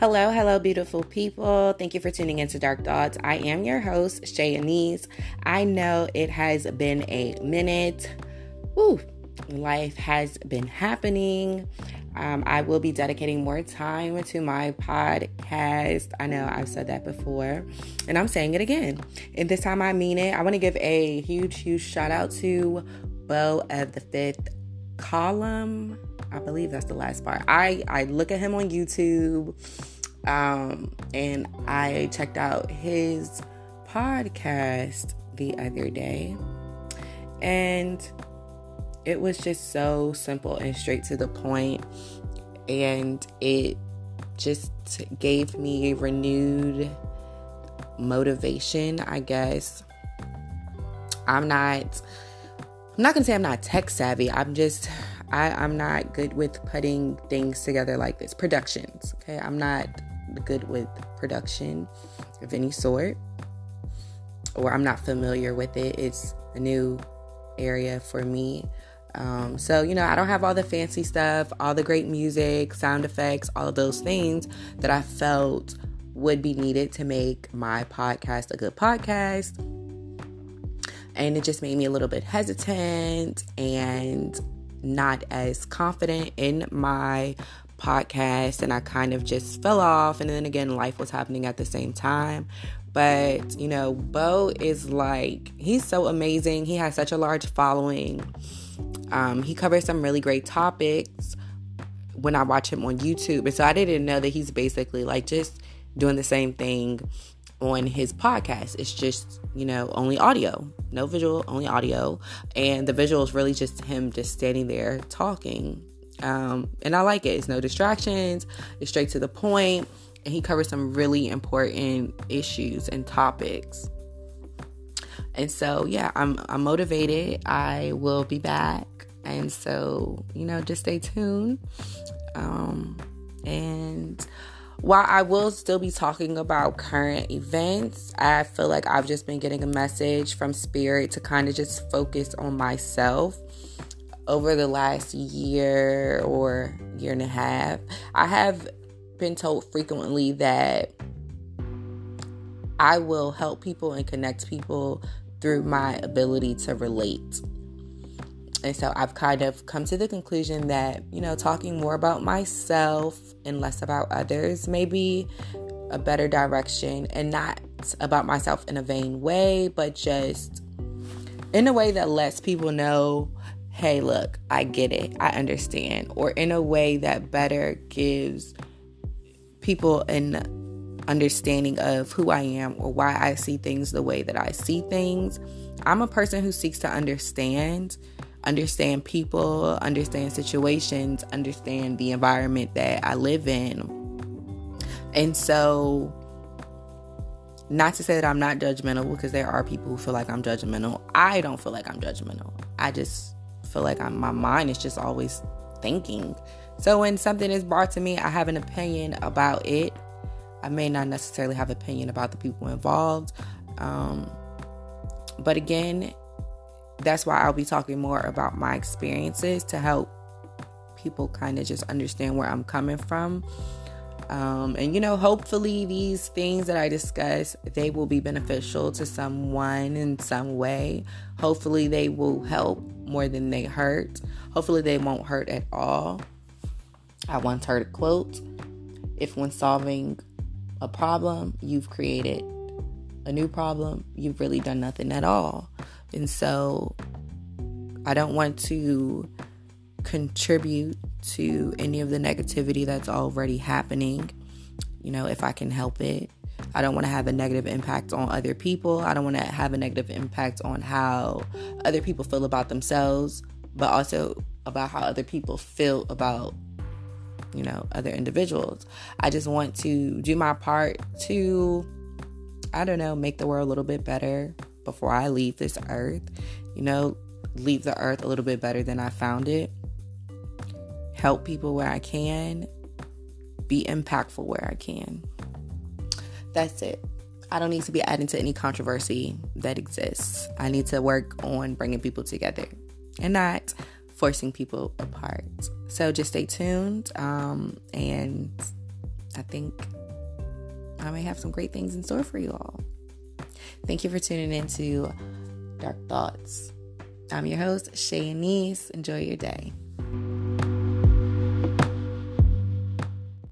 Hello, beautiful people. Thank you for tuning into Dark Thoughts. I am your host, Shay Anise. I know it has been a minute. Life has been happening. I will be dedicating more time to my podcast. I know I've said that before, and I'm saying it again. And this time I mean it. I want to give a huge shout out to Bo of the Fifth Column. I believe that's the last part. I look at him on YouTube, and I checked out his podcast the other day, and it was just so simple and straight to the point, and it just gave me renewed motivation, I guess. I'm not gonna say I'm not tech savvy. I'm not good with putting things together like this. Productions, okay? I'm not good with production of any sort, or I'm not familiar with it. It's a new area for me. So, I don't have all the fancy stuff, all the great music, sound effects, all of those things that I felt would be needed to make my podcast a good podcast. And it just made me a little bit hesitant and not as confident in my podcast, and I kind of just fell off. And then again, life was happening at the same time. But Bo is like, he's so amazing. He has such a large following. He covers some really great topics when I watch him on YouTube, and so I didn't know that he's basically like just doing the same thing on his podcast. It's just only audio, no visual, only audio, and the visual is really just him just standing there talking, and I like it. It's no distractions, it's straight to the point, and he covers some really important issues and topics. And so I'm motivated. I will be back, and so just stay tuned. And while I will still be talking about current events, I feel like I've just been getting a message from Spirit to kind of just focus on myself. Over the last year or year and a half, I have been told frequently that I will help people and connect people through my ability to relate. And so I've kind of come to the conclusion that, talking more about myself and less about others may be a better direction, and not about myself in a vain way, but just in a way that lets people know, hey, look, I get it, I understand, or in a way that better gives people an understanding of who I am or why I see things the way that I see things. I'm a person who seeks to understand people, understand situations, understand the environment that I live in. And so, not to say that I'm not judgmental, because there are people who feel like I'm judgmental. I don't feel like I'm judgmental. I just feel like my mind is just always thinking. So when something is brought to me, I have an opinion about it. I may not necessarily have an opinion about the people involved. But again, that's why I'll be talking more about my experiences, to help people kind of just understand where I'm coming from. And, hopefully these things that I discuss, they will be beneficial to someone in some way. Hopefully they will help more than they hurt. Hopefully they won't hurt at all. I once heard a quote: if when solving a problem, you've created a new problem, you've really done nothing at all. And so I don't want to contribute to any of the negativity that's already happening, if I can help it. I don't want to have a negative impact on other people. I don't want to have a negative impact on how other people feel about themselves, but also about how other people feel about, other individuals. I just want to do my part to, make the world a little bit better before I leave this earth, leave the earth a little bit better than I found it. Help people where I can. Be impactful where I can. That's it. I don't need to be adding to any controversy that exists. I need to work on bringing people together and not forcing people apart. So just stay tuned, and I think I may have some great things in store for you all. Thank you for tuning in to Dark Thoughts. I'm your host, Shay Anise. Enjoy your day.